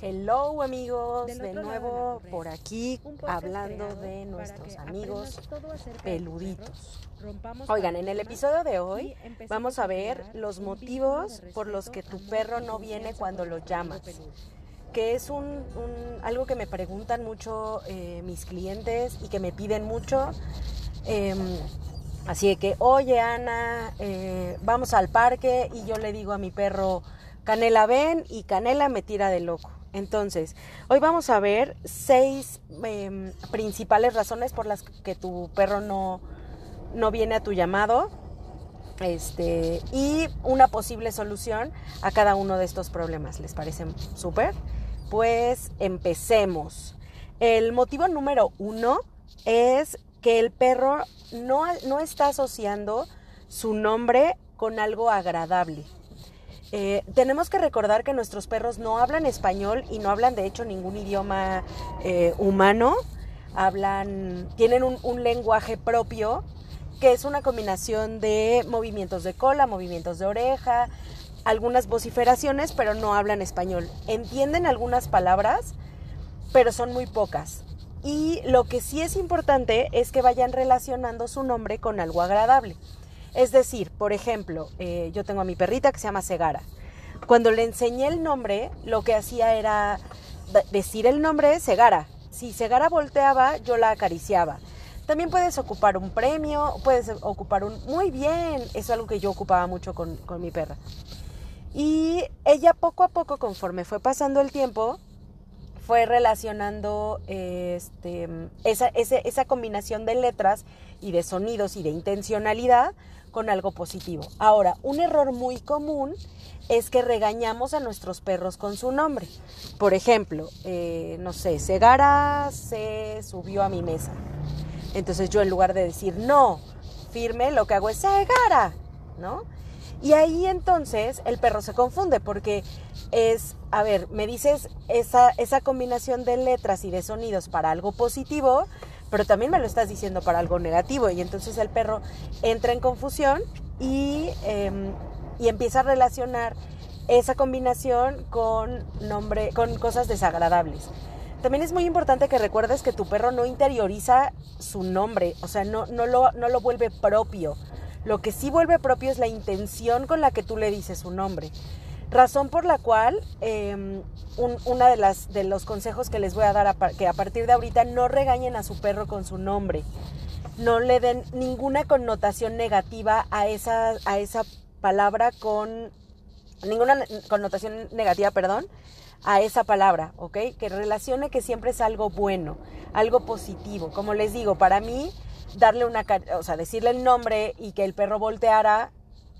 Hello amigos, de nuevo por aquí hablando de nuestros amigos peluditos. Oigan, en el episodio de hoy vamos a ver los motivos por los que tu perro no viene cuando lo llamas, que es algo que me preguntan mucho mis clientes y que me piden mucho. Así que, oye Ana, vamos al parque y yo le digo a mi perro, Canela ven, y Canela me tira de loco. Entonces, hoy vamos a ver 6 principales razones por las que tu perro no viene a tu llamado, y una posible solución a cada uno de estos problemas. ¿Les parece súper? Pues empecemos. El motivo número 1 es que el perro no está asociando su nombre con algo agradable. Tenemos que recordar que nuestros perros no hablan español y no hablan de hecho ningún idioma humano. Tienen un lenguaje propio que es una combinación de movimientos de cola, movimientos de oreja, algunas vociferaciones, pero no hablan español. Entienden algunas palabras, pero son muy pocas. Y lo que sí es importante es que vayan relacionando su nombre con algo agradable. Es decir, por ejemplo, yo tengo a mi perrita que se llama Zégara. Cuando le enseñé el nombre, lo que hacía era decir el nombre Zégara. Si Zégara volteaba, yo la acariciaba. También puedes ocupar un premio, puedes ocupar un... Muy bien, eso es algo que yo ocupaba mucho con mi perra. Y ella poco a poco, conforme fue pasando el tiempo, fue relacionando esa combinación de letras y de sonidos y de intencionalidad con algo positivo. Ahora, un error muy común es que regañamos a nuestros perros con su nombre. Por ejemplo, no sé, Zégara se subió a mi mesa. Entonces yo, en lugar de decir no, firme, lo que hago es Zégara, ¿no? Y ahí entonces el perro se confunde porque me dices esa combinación de letras y de sonidos para algo positivo, pero también me lo estás diciendo para algo negativo, y entonces el perro entra en confusión y empieza a relacionar esa combinación con cosas desagradables. También es muy importante que recuerdes que tu perro no interioriza su nombre, o sea, no lo vuelve propio. Lo que sí vuelve propio es la intención con la que tú le dices su nombre. Razón por la cual una de los consejos que les voy a dar, que a partir de ahorita no regañen a su perro con su nombre. No le den ninguna connotación negativa a esa palabra, ¿ok? Que relacione que siempre es algo bueno, algo positivo. Como les digo, para mí, decirle el nombre y que el perro volteara,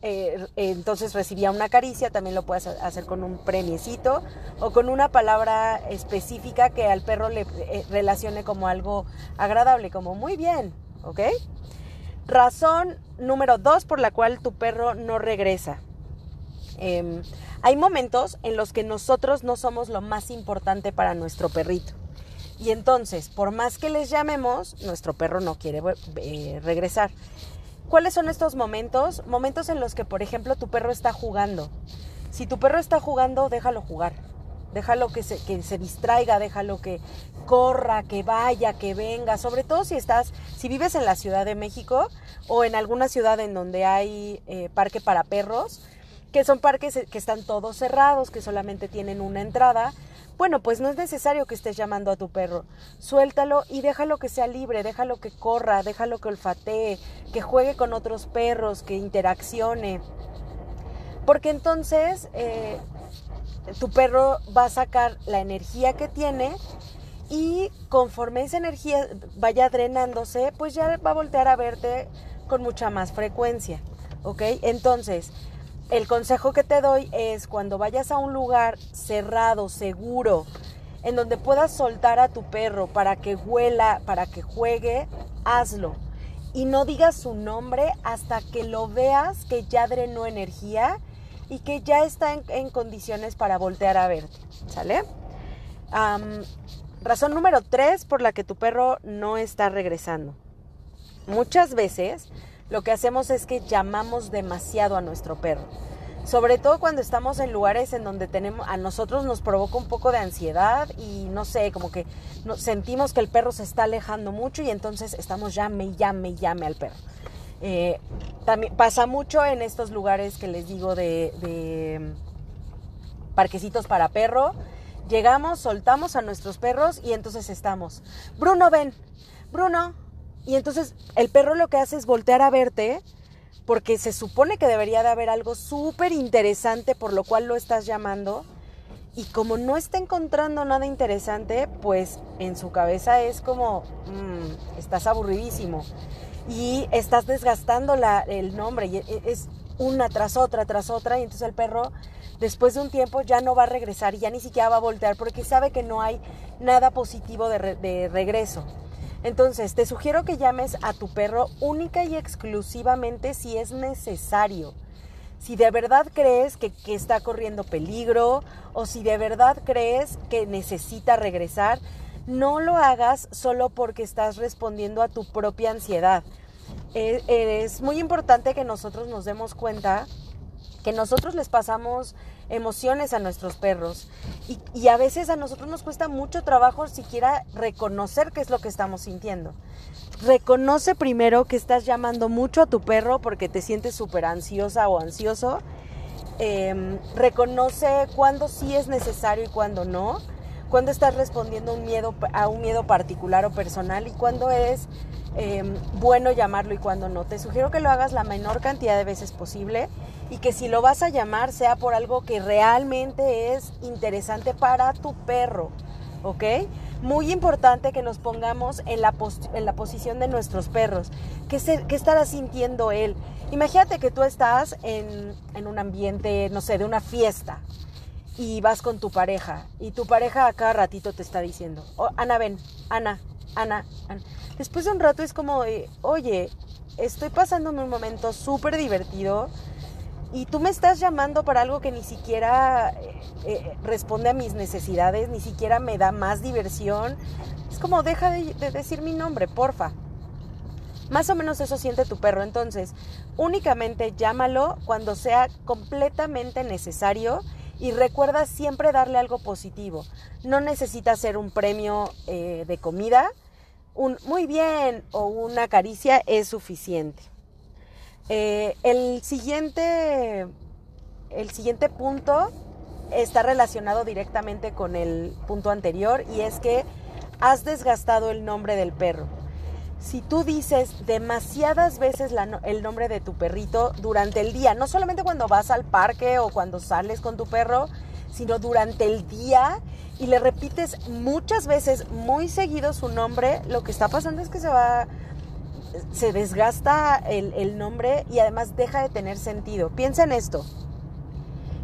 entonces recibía una caricia. También lo puedes hacer con un premiecito o con una palabra específica que al perro le relacione como algo agradable, como muy bien, ¿ok? Razón número 2 por la cual tu perro no regresa. Hay momentos en los que nosotros no somos lo más importante para nuestro perrito. Y entonces, por más que les llamemos, nuestro perro no quiere regresar. ¿Cuáles son estos momentos? Momentos en los que, por ejemplo, tu perro está jugando. Si tu perro está jugando, déjalo jugar. Déjalo que se distraiga, déjalo que corra, que vaya, que venga. Sobre todo si vives en la Ciudad de México o en alguna ciudad en donde hay parque para perros, que son parques que están todos cerrados, que solamente tienen una entrada. Bueno, pues no es necesario que estés llamando a tu perro. Suéltalo y déjalo que sea libre, déjalo que corra, déjalo que olfatee, que juegue con otros perros, que interaccione. Porque entonces tu perro va a sacar la energía que tiene y conforme esa energía vaya drenándose, pues ya va a voltear a verte con mucha más frecuencia, ¿ok? Entonces, el consejo que te doy es cuando vayas a un lugar cerrado, seguro, en donde puedas soltar a tu perro para que huela, para que juegue, hazlo. Y no digas su nombre hasta que lo veas que ya drenó energía y que ya está en condiciones para voltear a verte, ¿sale? Razón número 3 por la que tu perro no está regresando. Muchas veces lo que hacemos es que llamamos demasiado a nuestro perro. sobre todo cuando estamos en lugares en donde tenemos, a nosotros nos provoca un poco de ansiedad y no sé, como que sentimos que el perro se está alejando mucho y entonces estamos llame al perro. También pasa mucho en estos lugares que les digo de parquecitos para perro. Llegamos, soltamos a nuestros perros y entonces estamos, Bruno, ven, Bruno. Y entonces el perro lo que hace es voltear a verte, porque se supone que debería de haber algo súper interesante por lo cual lo estás llamando, y como no está encontrando nada interesante, pues en su cabeza es como, estás aburridísimo y estás desgastando el nombre, y es una tras otra, y entonces el perro después de un tiempo ya no va a regresar y ya ni siquiera va a voltear porque sabe que no hay nada positivo de regreso. Entonces, te sugiero que llames a tu perro única y exclusivamente si es necesario. Si de verdad crees que está corriendo peligro, o si de verdad crees que necesita regresar, no lo hagas solo porque estás respondiendo a tu propia ansiedad. Es muy importante que nosotros nos demos cuenta que nosotros les pasamos emociones a nuestros perros y a veces a nosotros nos cuesta mucho trabajo siquiera reconocer qué es lo que estamos sintiendo. Reconoce primero que estás llamando mucho a tu perro porque te sientes súper ansiosa o ansioso. Reconoce cuándo sí es necesario y cuándo no, cuándo estás respondiendo a un miedo particular o personal y cuándo es bueno llamarlo y cuándo no. Te sugiero que lo hagas la menor cantidad de veces posible y que si lo vas a llamar sea por algo que realmente es interesante para tu perro, ¿ok? Muy importante que nos pongamos en la posición de nuestros perros. ¿Qué estará sintiendo él? Imagínate que tú estás en un ambiente, no sé, de una fiesta y vas con tu pareja y tu pareja a cada ratito te está diciendo, oh, Ana, ven, Ana. Después de un rato es como, oye, estoy pasándome un momento súper divertido y tú me estás llamando para algo que ni siquiera responde a mis necesidades, ni siquiera me da más diversión. Es como, deja de decir mi nombre, porfa. Más o menos eso siente tu perro. Entonces, únicamente llámalo cuando sea completamente necesario. Y recuerda siempre darle algo positivo. No necesita ser un premio de comida. Un muy bien o una caricia es suficiente. El siguiente punto está relacionado directamente con el punto anterior y es que has desgastado el nombre del perro. Si tú dices demasiadas veces el nombre de tu perrito durante el día, no solamente cuando vas al parque o cuando sales con tu perro, sino durante el día y le repites muchas veces, muy seguido su nombre, lo que está pasando es que se desgasta el nombre y además deja de tener sentido. Piensa en esto.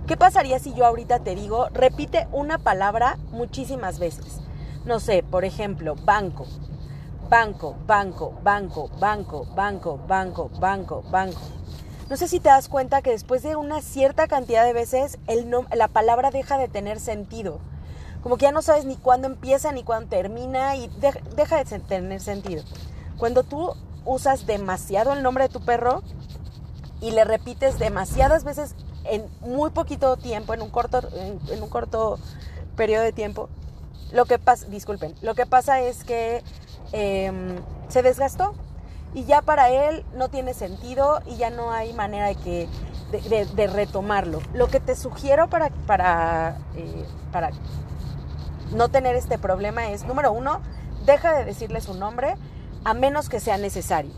¿Qué pasaría si yo ahorita te digo, repite una palabra muchísimas veces? No sé, por ejemplo, banco. Banco. No sé si te das cuenta que después de una cierta cantidad de veces la palabra deja de tener sentido. Como que ya no sabes ni cuándo empieza ni cuándo termina y deja de tener sentido. Cuando tú usas demasiado el nombre de tu perro y le repites demasiadas veces en muy poquito tiempo, en un corto periodo de tiempo, lo que pasa es que se desgastó y ya para él no tiene sentido y ya no hay manera de retomarlo. Lo que te sugiero para no tener este problema es, número uno, deja de decirle su nombre a menos que sea necesario.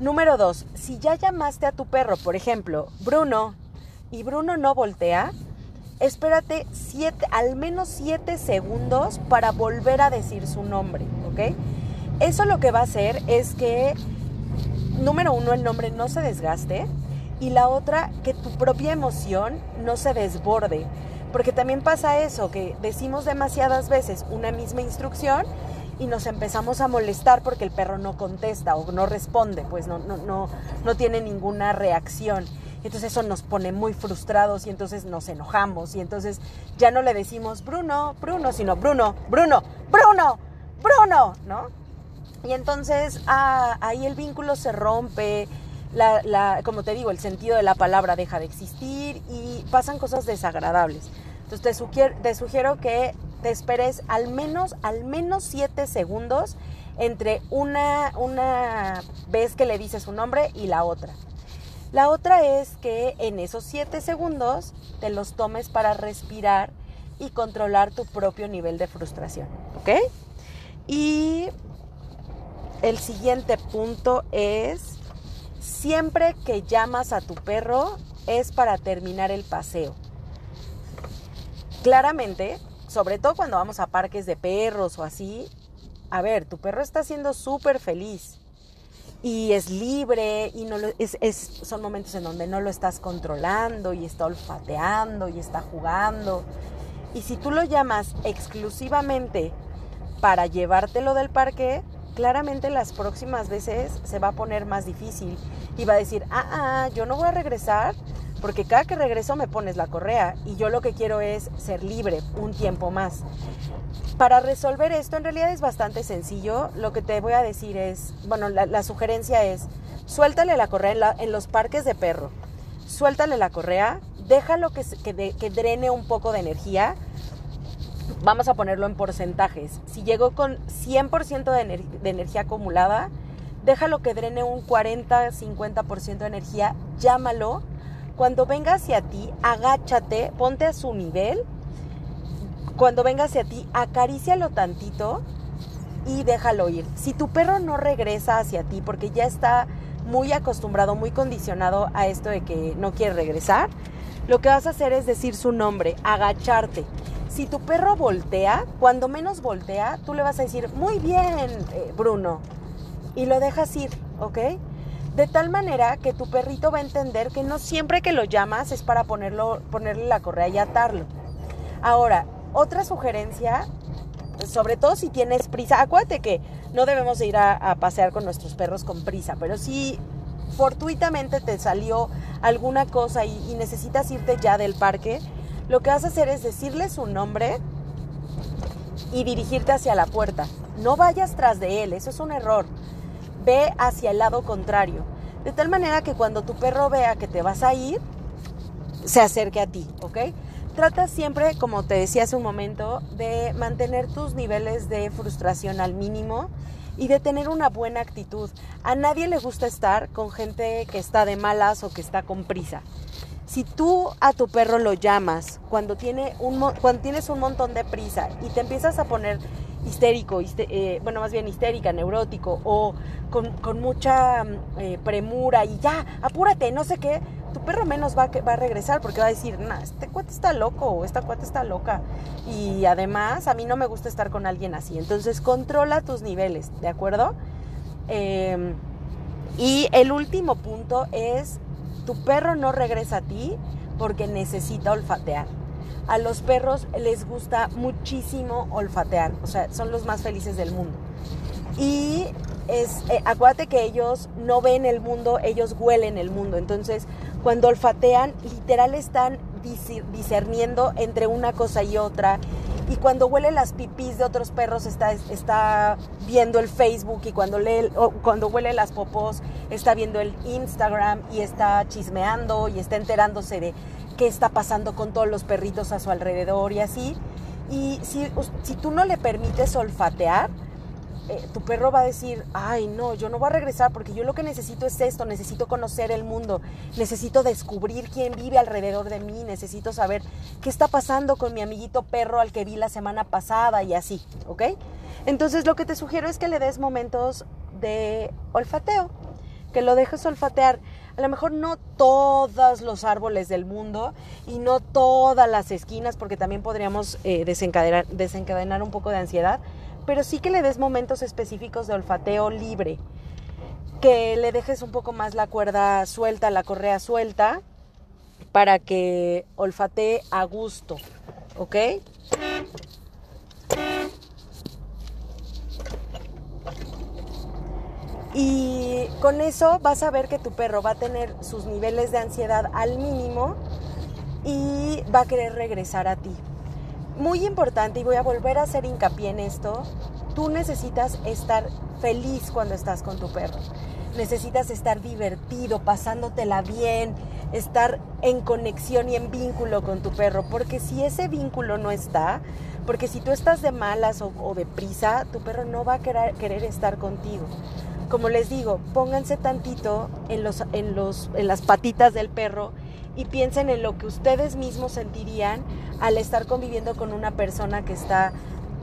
Número dos, si ya llamaste a tu perro, por ejemplo, Bruno, y Bruno no voltea, espérate al menos 7 segundos para volver a decir su nombre, ¿ok? Eso lo que va a hacer es que, número uno, el nombre no se desgaste y la otra, que tu propia emoción no se desborde. Porque también pasa eso, que decimos demasiadas veces una misma instrucción y nos empezamos a molestar porque el perro no contesta o no responde, pues no tiene ninguna reacción. Entonces eso nos pone muy frustrados y entonces nos enojamos y entonces ya no le decimos Bruno, sino Bruno, ¿no? Y entonces ahí el vínculo se rompe, como te digo, el sentido de la palabra deja de existir y pasan cosas desagradables. Entonces te sugiero que te esperes al menos 7 segundos entre una vez que le dices un nombre y la otra. La otra es que en esos 7 segundos te los tomes para respirar y controlar tu propio nivel de frustración, ¿ok? Y el siguiente punto es, siempre que llamas a tu perro es para terminar el paseo. Claramente, sobre todo cuando vamos a parques de perros o así, a ver, tu perro está siendo súper feliz. Y es libre, y no lo, son momentos en donde no lo estás controlando, y está olfateando, y está jugando. Y si tú lo llamas exclusivamente para llevártelo del parque, claramente las próximas veces se va a poner más difícil. Y va a decir, yo no voy a regresar, porque cada que regreso me pones la correa, y yo lo que quiero es ser libre un tiempo más. Para resolver esto, en realidad es bastante sencillo. Lo que te voy a decir es, la sugerencia es, suéltale la correa en los parques de perro. Suéltale la correa, déjalo que drene un poco de energía. Vamos a ponerlo en porcentajes. Si llegó con 100% de energía acumulada, déjalo que drene un 40-50% de energía, llámalo. Cuando venga hacia ti, agáchate, ponte a su nivel. Cuando venga hacia ti, acarícialo tantito y déjalo ir. Si tu perro no regresa hacia ti porque ya está muy acostumbrado, muy condicionado a esto de que no quiere regresar, lo que vas a hacer es decir su nombre, agacharte. Si tu perro voltea, cuando menos voltea, tú le vas a decir, muy bien, Bruno, y lo dejas ir, ¿ok? De tal manera que tu perrito va a entender que no siempre que lo llamas es para ponerle la correa y atarlo. Ahora, otra sugerencia, sobre todo si tienes prisa, acuérdate que no debemos ir a pasear con nuestros perros con prisa, pero si fortuitamente te salió alguna cosa y necesitas irte ya del parque, lo que vas a hacer es decirle su nombre y dirigirte hacia la puerta. No vayas tras de él, eso es un error. Ve hacia el lado contrario, de tal manera que cuando tu perro vea que te vas a ir, se acerque a ti, ¿ok? Trata siempre, como te decía hace un momento, de mantener tus niveles de frustración al mínimo y de tener una buena actitud. A nadie le gusta estar con gente que está de malas o que está con prisa. Si tú a tu perro lo llamas cuando tienes un montón de prisa y te empiezas a poner histérica, neurótico o con mucha premura y ya, apúrate, no sé qué, tu perro menos va a regresar porque va a decir, no, este cuate está loco o esta cuate está loca y además a mí no me gusta estar con alguien así. Entonces controla tus niveles, ¿de acuerdo? Y el último punto es, tu perro no regresa a ti porque necesita olfatear. A los perros les gusta muchísimo olfatear, o sea, son los más felices del mundo. Y acuérdate que ellos no ven el mundo, ellos huelen el mundo. Entonces, cuando olfatean, literal están discerniendo entre una cosa y otra. Y cuando huele las pipís de otros perros, está viendo el Facebook. Y cuando huele las popós, está viendo el Instagram y está chismeando y está enterándose de qué está pasando con todos los perritos a su alrededor y así. Y si tú no le permites olfatear, tu perro va a decir, ay no, yo no voy a regresar porque yo lo que necesito es esto, necesito conocer el mundo, necesito descubrir quién vive alrededor de mí, necesito saber qué está pasando con mi amiguito perro al que vi la semana pasada y así, ¿ok? Entonces lo que te sugiero es que le des momentos de olfateo, que lo dejes olfatear. A lo mejor no todos los árboles del mundo y no todas las esquinas, porque también podríamos desencadenar un poco de ansiedad, pero sí que le des momentos específicos de olfateo libre, que le dejes un poco más la cuerda suelta, la correa suelta, para que olfatee a gusto, ¿ok? Y con eso vas a ver que tu perro va a tener sus niveles de ansiedad al mínimo y va a querer regresar a ti. Muy importante, y voy a volver a hacer hincapié en esto, tú necesitas estar feliz cuando estás con tu perro. necesitas estar divertido, pasándotela bien, estar en conexión y en vínculo con tu perro, porque si ese vínculo no está, porque si tú estás de malas o de prisa, tu perro no va a querer estar contigo. Como les digo, pónganse tantito en las patitas del perro y piensen en lo que ustedes mismos sentirían al estar conviviendo con una persona que está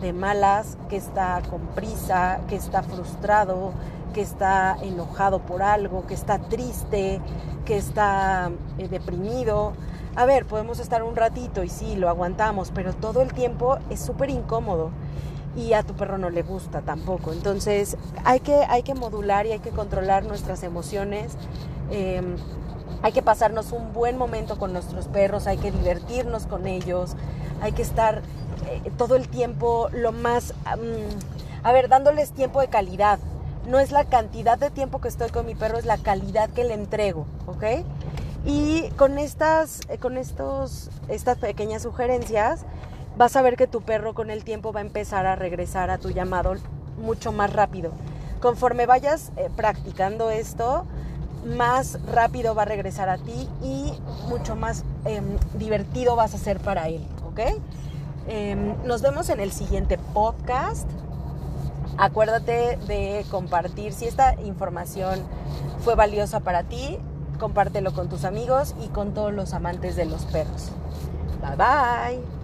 de malas, que está con prisa, que está frustrado, que está enojado por algo, que está triste, que está deprimido. A ver, podemos estar un ratito y sí, lo aguantamos, pero todo el tiempo es súper incómodo y a tu perro no le gusta tampoco. Entonces hay que modular y hay que controlar nuestras emociones. Hay que pasarnos un buen momento con nuestros perros, hay que divertirnos con ellos, hay que estar todo el tiempo lo más... dándoles tiempo de calidad. No es la cantidad de tiempo que estoy con mi perro, es la calidad que le entrego, ¿ok? Y con estas pequeñas sugerencias vas a ver que tu perro con el tiempo va a empezar a regresar a tu llamado mucho más rápido. Conforme vayas practicando esto, más rápido va a regresar a ti y mucho más divertido vas a ser para él, ¿ok? Nos vemos en el siguiente podcast. Acuérdate de compartir. Si esta información fue valiosa para ti, compártelo con tus amigos y con todos los amantes de los perros. Bye, bye.